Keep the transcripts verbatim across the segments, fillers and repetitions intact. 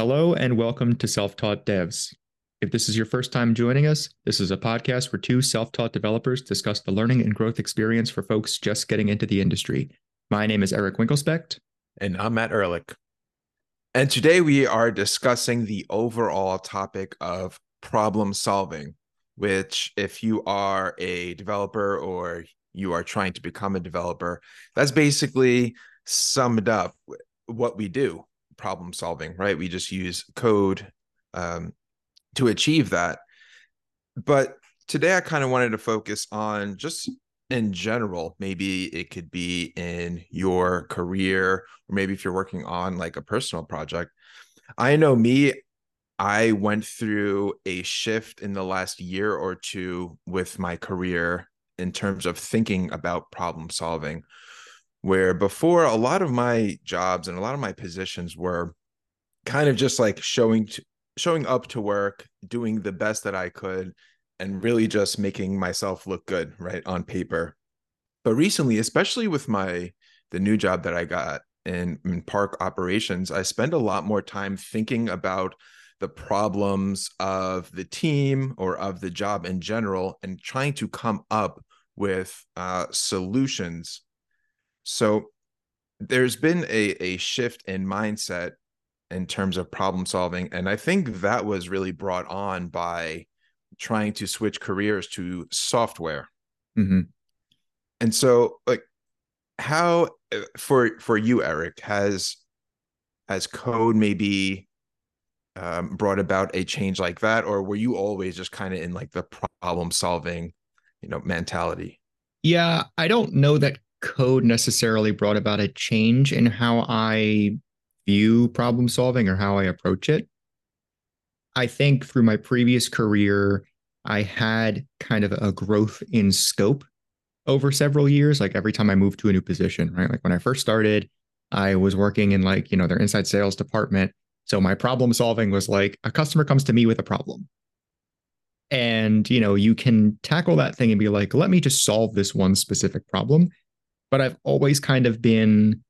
Hello and welcome to Self-Taught Devs. If this is your first time joining us, this is a podcast where two self-taught developers discuss the learning and growth experience for folks just getting into the industry. My name is Eric Winkelspecht. And I'm Matt Ehrlich. And today we are discussing the overall topic of problem solving, which if you are a developer or you are trying to become a developer, that's basically summed up what we do. Problem solving, right? We just use code um, to achieve that. But today I kind of wanted to focus on just in general, maybe it could be in your career, or maybe if you're working on like a personal project. I know me, I went through a shift in the last year or two with my career in terms of thinking about problem solving, where before a lot of my jobs and a lot of my positions were kind of just like showing to, showing up to work, doing the best that I could, and really just making myself look good, right, on paper. But recently, especially with my the new job that I got in, in Park Operations, I spend a lot more time thinking about the problems of the team or of the job in general and trying to come up with uh, solutions. So there's been a, a shift in mindset in terms of problem solving. And I think that was really brought on by trying to switch careers to software. Mm-hmm. And so like how for for you, Eric, has has code maybe um, brought about a change like that? Or were you always just kind of in like the problem solving, you know, mentality? Yeah, I don't know that code necessarily brought about a change in how I view problem solving or how I approach it. I think through my previous career, I had kind of a growth in scope over several years, like every time I moved to a new position, right? Like when I first started, I was working in like, you know, their inside sales department. So my problem solving was like a customer comes to me with a problem. And, you know, you can tackle that thing and be like, let me just solve this one specific problem. But I've always kind of been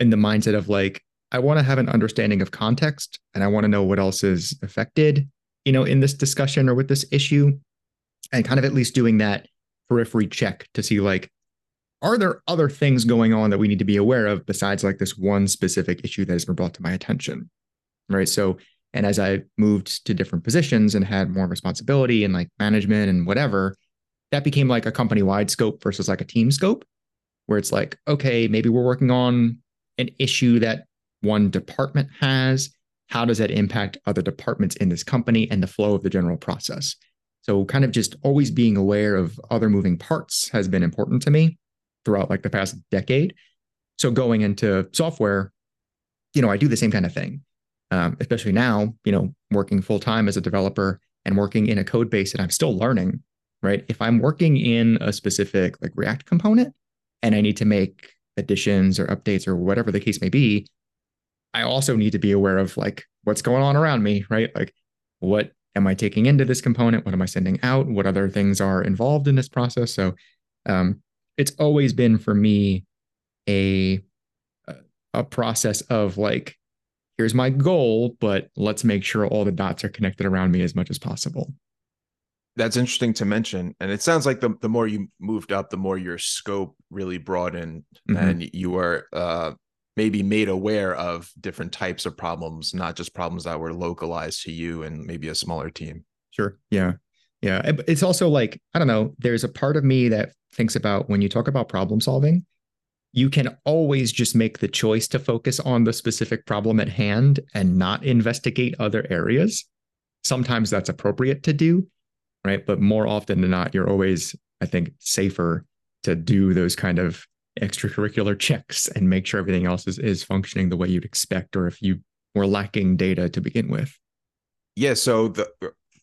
in the mindset of like, I want to have an understanding of context and I want to know what else is affected, you know, in this discussion or with this issue, and kind of at least doing that periphery check to see like, are there other things going on that we need to be aware of besides like this one specific issue that has been brought to my attention, right? So, and as I moved to different positions and had more responsibility and like management and whatever, that became like a company-wide scope versus like a team scope, where it's like, okay, maybe we're working on an issue that one department has. How does that impact other departments in this company and the flow of the general process? So kind of just always being aware of other moving parts has been important to me throughout like the past decade. So going into software, you know, I do the same kind of thing, um, especially now, you know, working full time as a developer and working in a code base that I'm still learning, right? If I'm working in a specific like React component, and I need to make additions or updates or whatever the case may be, I also need to be aware of like what's going on around me, right? Like what am I taking into this component? What am I sending out? What other things are involved in this process? So um, it's always been for me a, a process of like, here's my goal, but let's make sure all the dots are connected around me as much as possible. That's interesting to mention. And it sounds like the, the more you moved up, the more your scope really broadened, mm-hmm. and you were uh, maybe made aware of different types of problems, not just problems that were localized to you and maybe a smaller team. Sure. Yeah. Yeah. It's also like, I don't know, there's a part of me that thinks about when you talk about problem solving, you can always just make the choice to focus on the specific problem at hand and not investigate other areas. Sometimes that's appropriate to do, right? But more often than not, you're always, I think, safer to do those kind of extracurricular checks and make sure everything else is, is functioning the way you'd expect, or if you were lacking data to begin with. Yeah. So the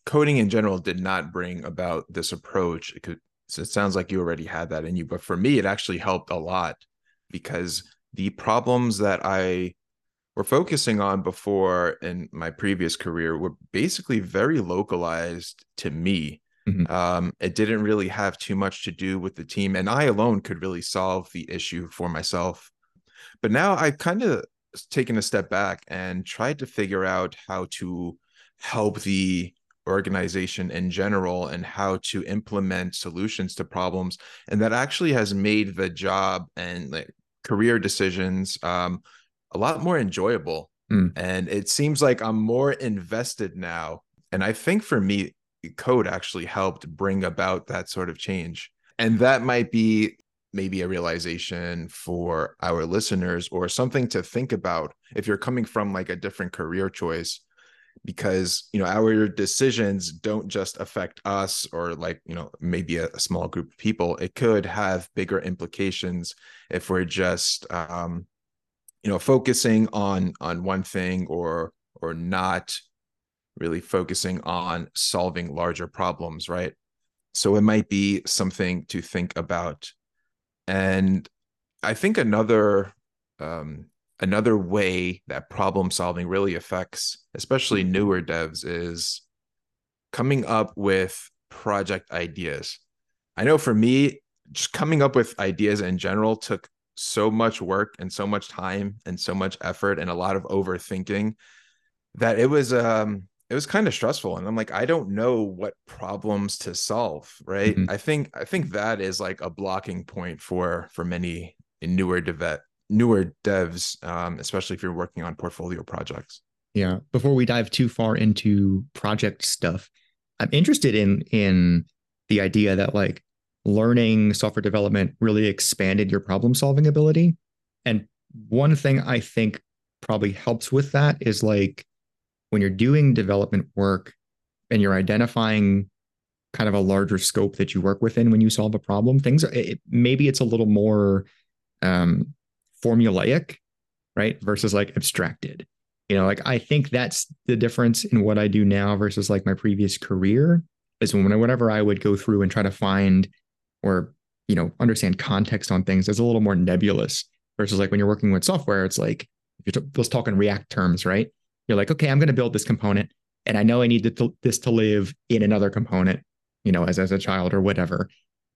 coding in general did not bring about this approach. It could, so it sounds like you already had that in you, but for me, it actually helped a lot because the problems that I were focusing on before in my previous career were basically very localized to me. Mm-hmm. Um, it didn't really have too much to do with the team, and I alone could really solve the issue for myself. But now I kind of taken a step back and tried to figure out how to help the organization in general and how to implement solutions to problems. And that actually has made the job and like career decisions um, a lot more enjoyable. Mm. And it seems like I'm more invested now. And I think for me, code actually helped bring about that sort of change. And that might be maybe a realization for our listeners or something to think about if you're coming from like a different career choice, because, you know, our decisions don't just affect us or like, you know, maybe a, a small group of people. It could have bigger implications if we're just, um, you know, focusing on, on one thing or, or not really focusing on solving larger problems. Right. So it might be something to think about. And I think another um, another way that problem solving really affects, especially newer devs, is coming up with project ideas. I know for me, just coming up with ideas in general took so much work and so much time and so much effort and a lot of overthinking that it was um, it was kind of stressful. And I'm like, I don't know what problems to solve, right? Mm-hmm. I think I think that is like a blocking point for for many newer dev newer devs, um, especially if you're working on portfolio projects. Yeah. Before we dive too far into project stuff, I'm interested in in the idea that like learning software development really expanded your problem solving ability. And one thing I think probably helps with that is like, when you're doing development work and you're identifying kind of a larger scope that you work within when you solve a problem, things are, it, maybe it's a little more um, formulaic, right? Versus like abstracted. You know, like I think that's the difference in what I do now versus like my previous career is when whenever I would go through and try to find or, you know, understand context on things, it's a little more nebulous versus like when you're working with software, it's like, if you're t- let's talk in React terms, right? You're like, okay, I'm going to build this component and I know I need to, this to live in another component, you know, as, as a child or whatever.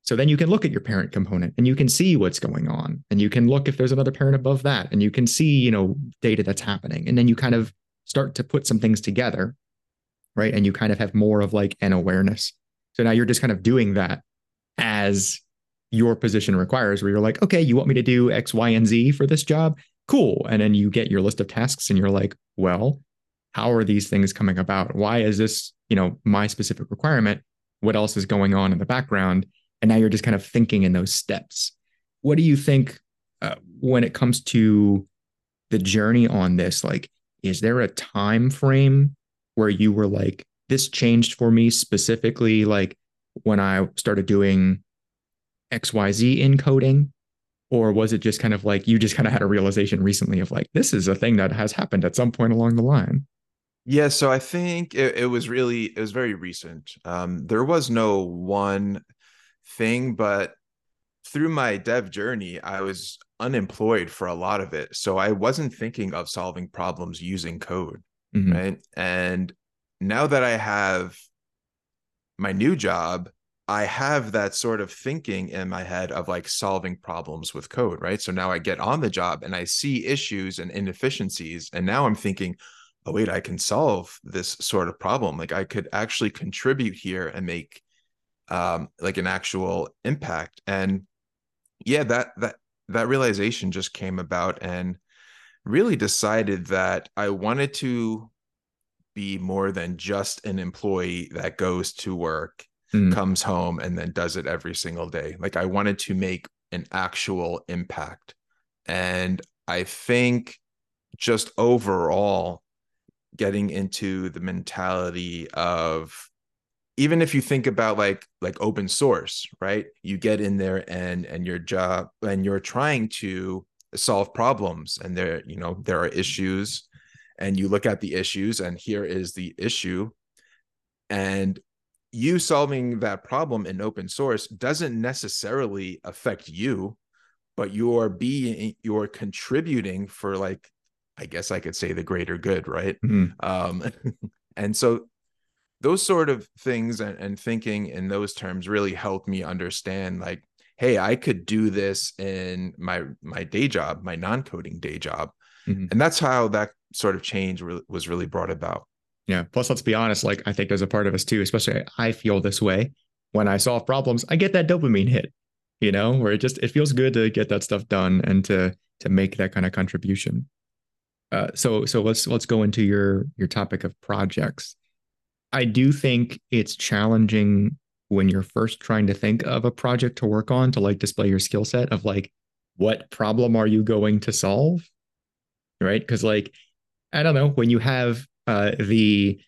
So then you can look at your parent component and you can see what's going on and you can look if there's another parent above that and you can see, you know, data that's happening. And then you kind of start to put some things together, right? And you kind of have more of like an awareness. So now you're just kind of doing that as your position requires where you're like, okay, you want me to do X, Y, and Z for this job? Cool. And then you get your list of tasks and you're like, well, how are these things coming about? Why is this, you know, my specific requirement? What else is going on in the background? And now you're just kind of thinking in those steps. What do you think uh, when it comes to the journey on this? Like, is there a time frame where you were like, this changed for me specifically, like when I started doing X Y Z encoding? Or was it just kind of like you just kind of had a realization recently of like, this is a thing that has happened at some point along the line? Yeah, so I think it, it was really, it was very recent. Um, there was no one thing, but through my dev journey, I was unemployed for a lot of it. So I wasn't thinking of solving problems using code, mm-hmm. right? And now that I have my new job, I have that sort of thinking in my head of like solving problems with code, right? So now I get on the job and I see issues and inefficiencies. And now I'm thinking, oh, wait, I can solve this sort of problem. Like I could actually contribute here and make um, like an actual impact. And yeah, that, that, that realization just came about and really decided that I wanted to be more than just an employee that goes to work, Mm. comes home and then does it every single day. Like I wanted to make an actual impact. And I think just overall getting into the mentality of, even if you think about like, like open source, right? You get in there and, and your job and you're trying to solve problems and there, you know, there are issues and you look at the issues and here is the issue. And you solving that problem in open source doesn't necessarily affect you, but you're being, you're contributing for like, I guess I could say the greater good, right? Mm-hmm. Um, and so those sort of things and, and thinking in those terms really helped me understand like, hey, I could do this in my, my day job, my non-coding day job. Mm-hmm. And that's how that sort of change re- was really brought about. Yeah. Plus, let's be honest, like I think there's a part of us too, especially I feel this way when I solve problems, I get that dopamine hit, you know, where it just, it feels good to get that stuff done and to, to make that kind of contribution. Uh, so, so let's, let's go into your, your topic of projects. I do think it's challenging when you're first trying to think of a project to work on, to like display your skill set of like, what problem are you going to solve? Right. Because like, I don't know, when you have uh, the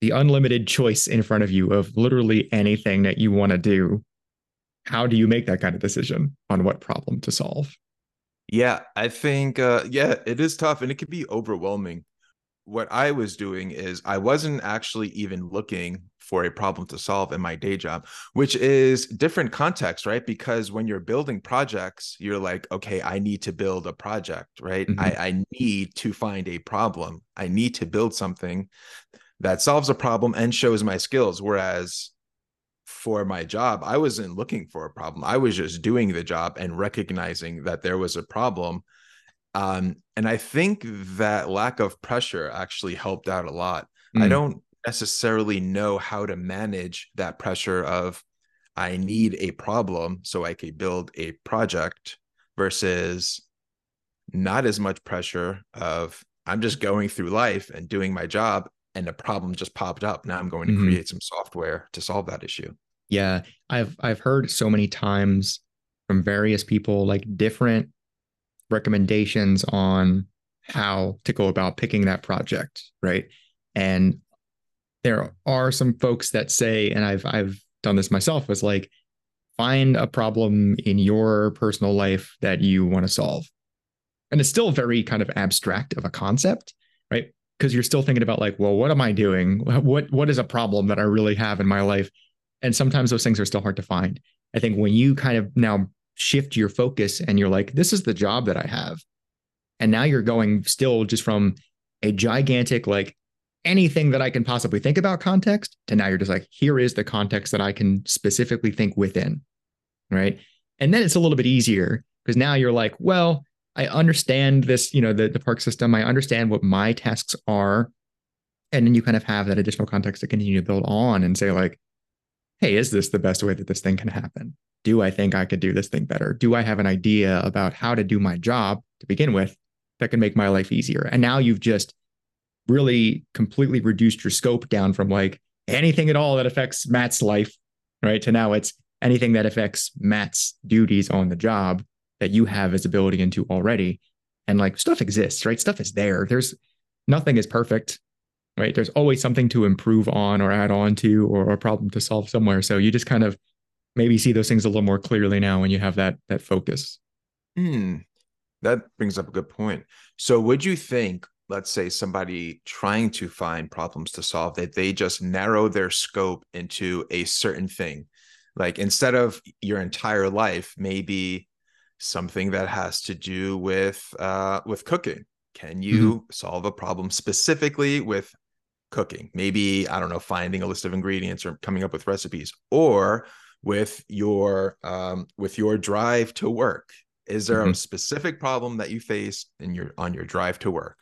the unlimited choice in front of you of literally anything that you want to do, how do you make that kind of decision on what problem to solve? Yeah, I think, uh, yeah, it is tough and it can be overwhelming. What I was doing is I wasn't actually even looking for a problem to solve in my day job, which is different context, right? Because when you're building projects, you're like, okay, I need to build a project, right? Mm-hmm. I, I need to find a problem. I need to build something that solves a problem and shows my skills. Whereas for my job, I wasn't looking for a problem. I was just doing the job and recognizing that there was a problem. Um, and I think that lack of pressure actually helped out a lot. Mm. I don't necessarily know how to manage that pressure of I need a problem so I can build a project versus not as much pressure of I'm just going through life and doing my job and a problem just popped up. Now I'm going to mm-hmm. create some software to solve that issue. Yeah. I've, I've heard so many times from various people, like different recommendations on how to go about picking that project, right? And there are some folks that say, and I've I've done this myself, is like, find a problem in your personal life that you want to solve. And it's still very kind of abstract of a concept, right? Because you're still thinking about like, well, what am I doing? What what is a problem that I really have in my life? And sometimes those things are still hard to find. I think when you kind of now shift your focus and you're like, this is the job that I have. And now you're going still just from a gigantic, like anything that I can possibly think about context to now you're just like, here is the context that I can specifically think within. Right. And then it's a little bit easier because now you're like, well, I understand this, you know, the, the park system. I understand what my tasks are. And then you kind of have that additional context to continue to build on and say like, hey, is this the best way that this thing can happen? Do I think I could do this thing better? Do I have an idea about how to do my job to begin with that can make my life easier? And now you've just really completely reduced your scope down from like anything at all that affects Matt's life, right? To now it's anything that affects Matt's duties on the job that you have visibility into already. And like stuff exists, right? Stuff is there. There's nothing is perfect, right? There's always something to improve on or add on to or a problem to solve somewhere. So you just kind of maybe see those things a little more clearly now when you have that that focus. Mm, that brings up a good point. So would you think, let's say somebody trying to find problems to solve, that they just narrow their scope into a certain thing? Like instead of your entire life, maybe something that has to do with uh, with cooking. Can you mm-hmm. solve a problem specifically with cooking? Maybe, I don't know, finding a list of ingredients or coming up with recipes or with your um, with your drive to work. Is there mm-hmm. a specific problem that you face in your on your drive to work?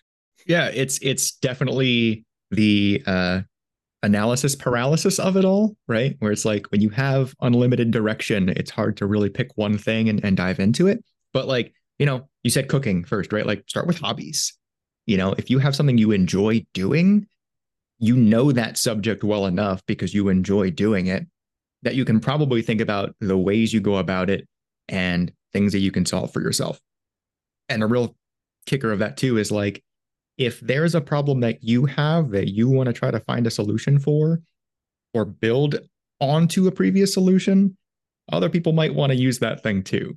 Yeah, it's it's definitely the uh, analysis paralysis of it all, right? Where it's like when you have unlimited direction, it's hard to really pick one thing and, and dive into it. But like, you know, you said cooking first, right? Like start with hobbies. You know, if you have something you enjoy doing, you know that subject well enough because you enjoy doing it, that you can probably think about the ways you go about it and things that you can solve for yourself. And a real kicker of that too is like, if there's a problem that you have that you want to try to find a solution for or build onto a previous solution, other people might want to use that thing too,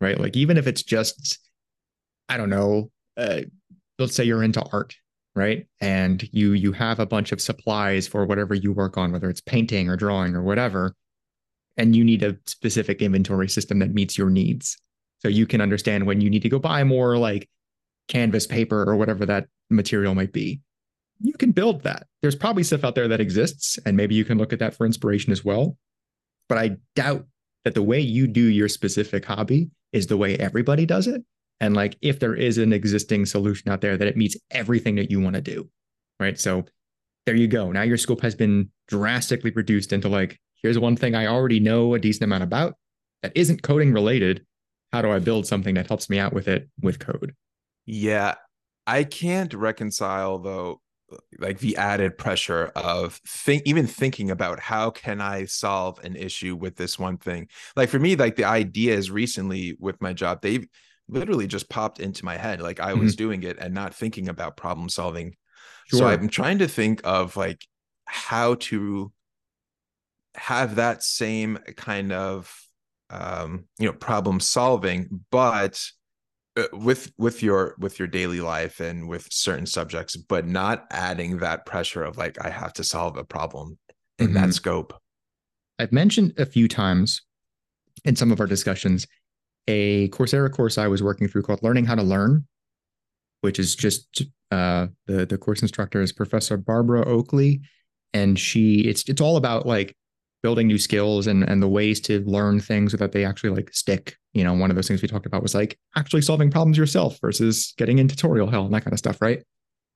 right? Like even if it's just, I don't know, uh, let's say you're into art, right? And you you have a bunch of supplies for whatever you work on, whether it's painting or drawing or whatever, and you need a specific inventory system that meets your needs. So you can understand when you need to go buy more like canvas paper or whatever that material might be. You can build that. There's probably stuff out there that exists, and maybe you can look at that for inspiration as well. But I doubt that the way you do your specific hobby is the way everybody does it. And like, if there is an existing solution out there that it meets everything that you want to do, right? So there you go. Now your scope has been drastically reduced into like, here's one thing I already know a decent amount about that isn't coding related. How do I build something that helps me out with it with code? Yeah. I can't reconcile though, like the added pressure of think, even thinking about how can I solve an issue with this one thing? Like for me, like the idea is recently with my job, they've literally just popped into my head. Like I was mm-hmm. doing it and not thinking about problem solving. Sure. So I'm trying to think of like how to have that same kind of, um, you know, problem solving, but with, with your, with your daily life and with certain subjects, but not adding that pressure of like, I have to solve a problem in mm-hmm. that scope. I've mentioned a few times in some of our discussions, a Coursera course I was working through called Learning How to Learn, which is just uh, the, the course instructor is Professor Barbara Oakley. And she, it's, it's all about like building new skills and, and the ways to learn things so that they actually like stick. You know, one of those things we talked about was like actually solving problems yourself versus getting in tutorial hell and that kind of stuff, right?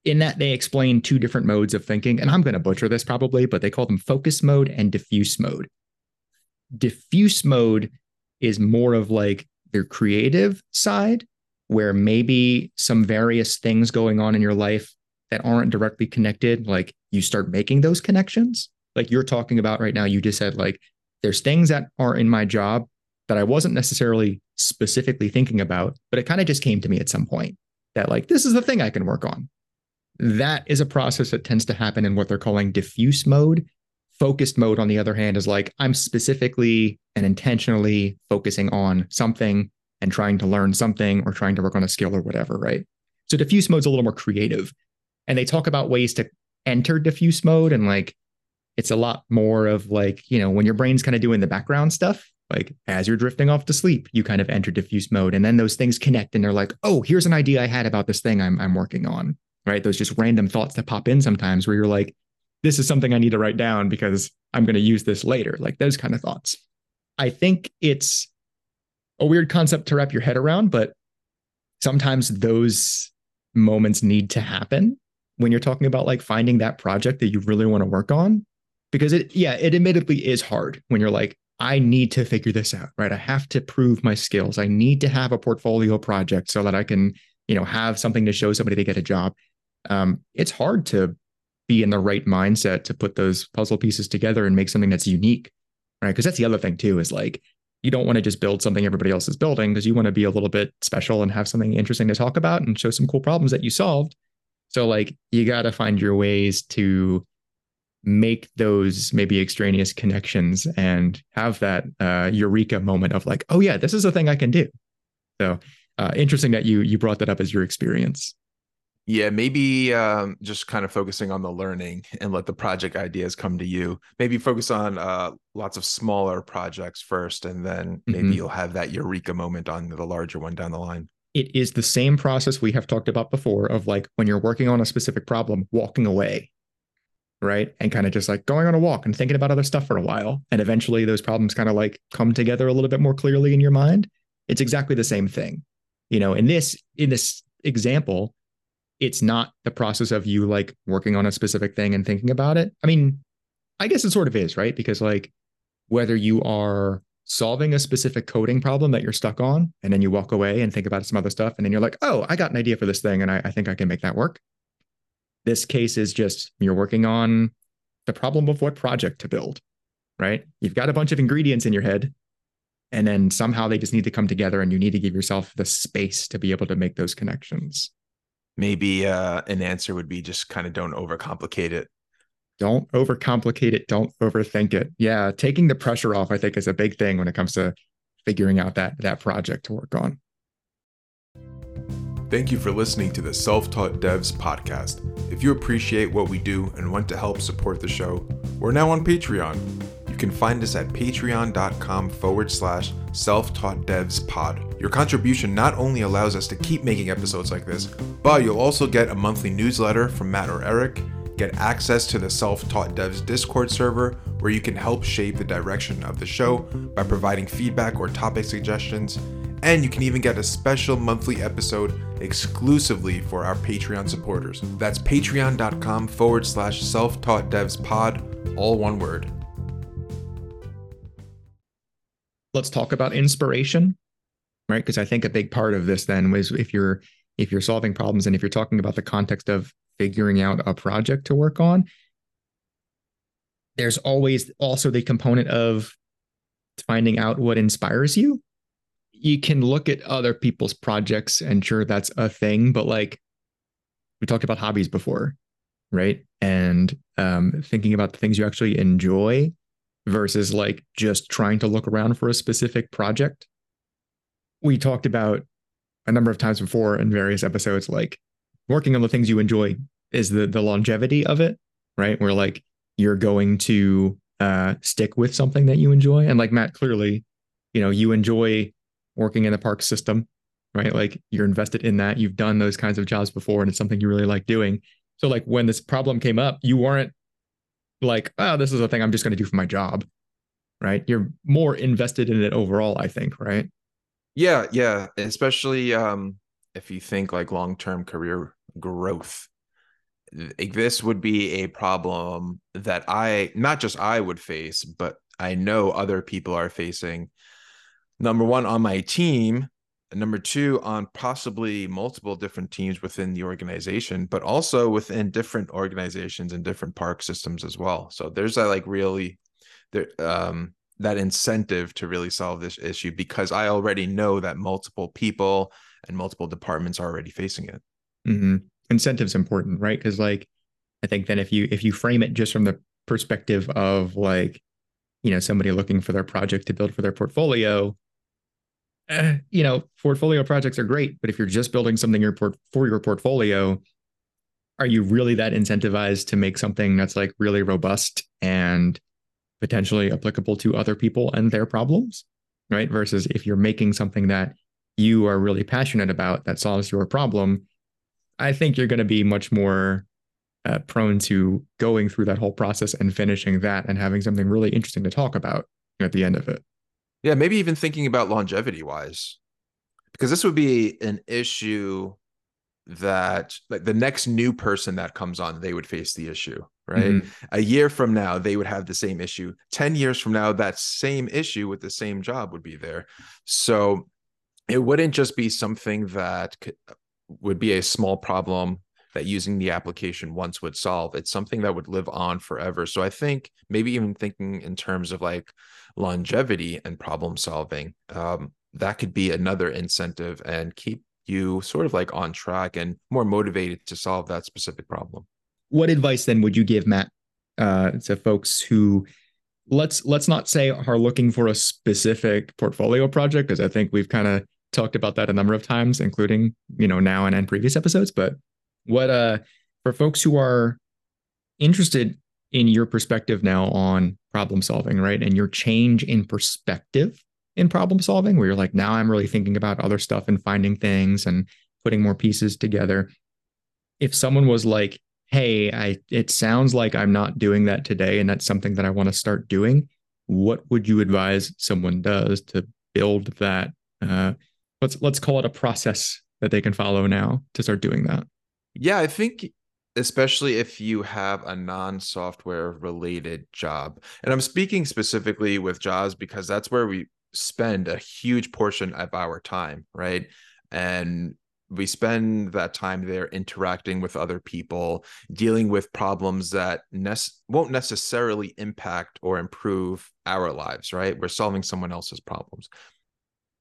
In that they explain two different modes of thinking, and I'm going to butcher this probably, but they call them focus mode and diffuse mode. Diffuse mode is more of like their creative side, where maybe some various things going on in your life that aren't directly connected, like you start making those connections. Like you're talking about right now, you just said like, there's things that are in my job that I wasn't necessarily specifically thinking about, but it kind of just came to me at some point that like, this is the thing I can work on. That is a process that tends to happen in what they're calling diffuse mode. Focused mode, on the other hand, is like, I'm specifically and intentionally focusing on something and trying to learn something or trying to work on a skill or whatever, right? So diffuse mode's a little more creative. And they talk about ways to enter diffuse mode, and like, it's a lot more of like, you know, when your brain's kind of doing the background stuff, like as you're drifting off to sleep, you kind of enter diffuse mode, and then those things connect and they're like, oh, here's an idea I had about this thing I'm I'm working on, right? Those just random thoughts that pop in sometimes where you're like, this is something I need to write down because I'm going to use this later, like those kind of thoughts. I think it's a weird concept to wrap your head around, but sometimes those moments need to happen when you're talking about like finding that project that you really want to work on. Because it, yeah, it admittedly is hard when you're like, I need to figure this out, right? I have to prove my skills. I need to have a portfolio project so that I can, you know, have something to show somebody to get a job. Um, it's hard to be in the right mindset to put those puzzle pieces together and make something that's unique, right? Because that's the other thing too, is like, you don't want to just build something everybody else is building, because you want to be a little bit special and have something interesting to talk about and show some cool problems that you solved. So like, you got to find your ways to make those maybe extraneous connections and have that uh, eureka moment of like, oh yeah, this is a thing I can do. So uh, interesting that you you brought that up as your experience. Yeah, maybe um, just kind of focusing on the learning and let the project ideas come to you. Maybe focus on uh, lots of smaller projects first, and then maybe mm-hmm. you'll have that eureka moment on the larger one down the line. It is the same process we have talked about before of like when you're working on a specific problem, walking away, right? And kind of just like going on a walk and thinking about other stuff for a while. And eventually those problems kind of like come together a little bit more clearly in your mind. It's exactly the same thing. You know, in this, in this example, it's not the process of you like working on a specific thing and thinking about it. I mean, I guess it sort of is, right? Because like whether you are solving a specific coding problem that you're stuck on, and then you walk away and think about some other stuff, and then you're like, oh, I got an idea for this thing, and I, I think I can make that work. This case is just you're working on the problem of what project to build, right? You've got a bunch of ingredients in your head, and then somehow they just need to come together, and you need to give yourself the space to be able to make those connections. Maybe uh, an answer would be just kind of don't overcomplicate it. Don't overcomplicate it. Don't overthink it. Yeah. Taking the pressure off, I think, is a big thing when it comes to figuring out that, that project to work on. Thank you for listening to the Self-Taught Devs podcast. If you appreciate what we do and want to help support the show, we're now on Patreon. You can find us at patreon.com forward slash self-taught devs pod. Your contribution not only allows us to keep making episodes like this, but you'll also get a monthly newsletter from Matt or Eric, get access to the Self-Taught Devs Discord server, where you can help shape the direction of the show by providing feedback or topic suggestions, And you can even get a special monthly episode exclusively for our Patreon supporters. That's patreon.com forward slash self-taught devs pod, all one word. Let's talk about inspiration, right? Because I think a big part of this then was if you're if you're solving problems and if you're talking about the context of figuring out a project to work on, there's always also the component of finding out what inspires you. You can look at other people's projects and sure, that's a thing, but like we talked about hobbies before, right? And um, thinking about the things you actually enjoy versus like just trying to look around for a specific project. We talked about a number of times before in various episodes, like working on the things you enjoy is the the longevity of it, right? Where like you're going to uh, stick with something that you enjoy. And like Matt, clearly, you know, you enjoy working in the park system, right? Like you're invested in that. You've done those kinds of jobs before and it's something you really like doing. So like when this problem came up, you weren't like, oh, this is a thing I'm just going to do for my job, right? You're more invested in it overall, I think, right? Yeah, yeah. Especially um, if you think like long-term career growth, this would be a problem that I, not just I would face, but I know other people are facing. Number one, on my team, number two, on possibly multiple different teams within the organization, but also within different organizations and different park systems as well. So there's that like really there, um, that incentive to really solve this issue because I already know that multiple people and multiple departments are already facing it. Mm-hmm. Incentive's important, right? Because like, I think then if you, if you frame it just from the perspective of like, you know, somebody looking for their project to build for their portfolio, eh, you know, portfolio projects are great, but if you're just building something your port- for your portfolio, are you really that incentivized to make something that's like really robust and potentially applicable to other people and their problems, right? Versus if you're making something that you are really passionate about that solves your problem, I think you're going to be much more uh, prone to going through that whole process and finishing that and having something really interesting to talk about at the end of it. Yeah, maybe even thinking about longevity wise, because this would be an issue that like the next new person that comes on, they would face the issue, right? Mm-hmm. A year from now, they would have the same issue. ten years from now, that same issue with the same job would be there. So it wouldn't just be something that could, would be a small problem that using the application once would solve. It's something that would live on forever. So I think maybe even thinking in terms of like longevity and problem solving, um, that could be another incentive and keep you sort of like on track and more motivated to solve that specific problem. What advice then would you give, Matt, uh, to folks who let's, let's not say are looking for a specific portfolio project, because I think we've kind of talked about that a number of times, including, you know, now and in previous episodes, but what, uh, for folks who are interested in your perspective now on problem solving, right? And your change in perspective in problem solving, where you're like, now I'm really thinking about other stuff and finding things and putting more pieces together. If someone was like, hey, I, it sounds like I'm not doing that today, and that's something that I want to start doing, what would you advise someone does to build that, uh, let's, let's call it a process that they can follow now to start doing that? Yeah, I think especially if you have a non-software related job, and I'm speaking specifically with jobs because that's where we spend a huge portion of our time, right? And we spend that time there interacting with other people, dealing with problems that ne- won't necessarily impact or improve our lives, right? We're solving someone else's problems.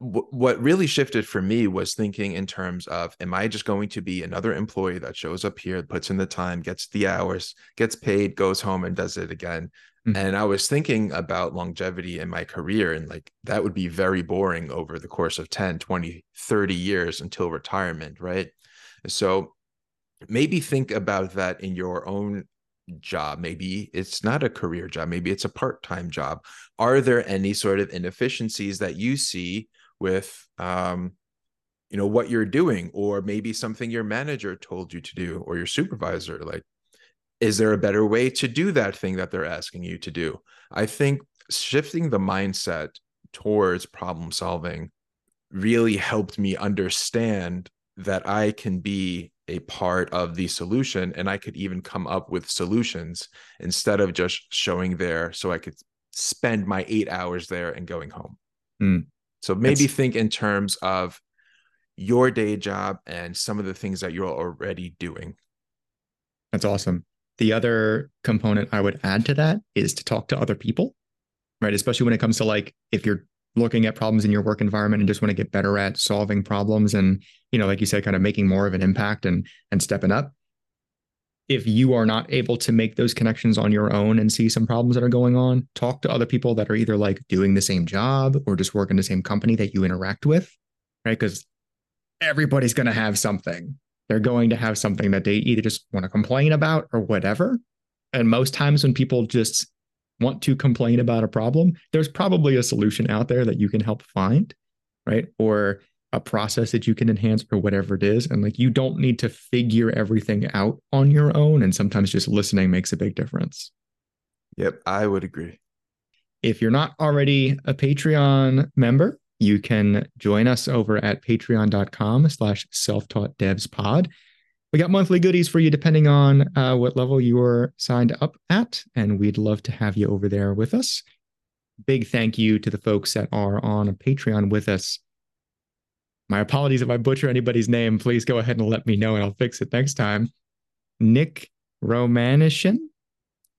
What really shifted for me was thinking in terms of, am I just going to be another employee that shows up here, puts in the time, gets the hours, gets paid, goes home and does it again? Mm-hmm. And I was thinking about longevity in my career, and like that would be very boring over the course of ten, twenty, thirty years until retirement, right? So maybe think about that in your own job. Maybe it's not a career job. Maybe it's a part-time job. Are there any sort of inefficiencies that you see with, um, you know, what you're doing, or maybe something your manager told you to do or your supervisor? Like, is there a better way to do that thing that they're asking you to do? I think shifting the mindset towards problem solving really helped me understand that I can be a part of the solution, and I could even come up with solutions instead of just showing there. So I could spend my eight hours there and going home. Mm. So maybe it's... think in terms of your day job and some of the things that you're already doing. That's awesome. The other component I would add to that is to talk to other people, right? Especially when it comes to, like, if you're looking at problems in your work environment and just want to get better at solving problems and, you know, like you said, kind of making more of an impact and and stepping up. If you are not able to make those connections on your own and see some problems that are going on, talk to other people that are either like doing the same job or just work in the same company that you interact with, right? Because everybody's going to have something. They're going to have something that they either just want to complain about or whatever. And most times when people just want to complain about a problem, there's probably a solution out there that you can help find, right? Or a process that you can enhance or whatever it is. And like, you don't need to figure everything out on your own. And sometimes just listening makes a big difference. Yep, I would agree. If you're not already a Patreon member, you can join us over at patreon.com slash selftaught devs pod. We got monthly goodies for you depending on uh, what level you're signed up at, and we'd love to have you over there with us. Big thank you to the folks that are on Patreon with us. My apologies if I butcher anybody's name. Please go ahead and let me know and I'll fix it next time. Nick Romanishin,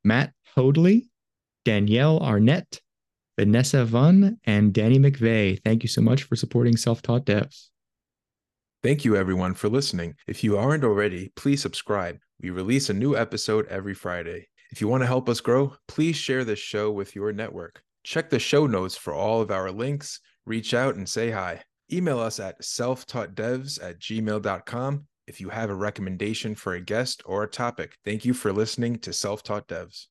Matt Hodley, Danielle Arnett, Vanessa Vun, and Danny McVeigh. Thank you so much for supporting Self-Taught Devs. Thank you, everyone, for listening. If you aren't already, please subscribe. We release a new episode every Friday. If you want to help us grow, please share this show with your network. Check the show notes for all of our links. Reach out and say hi. Email us at selftaught devs at gmail dot com if you have a recommendation for a guest or a topic. Thank you for listening to Self-Taught Devs.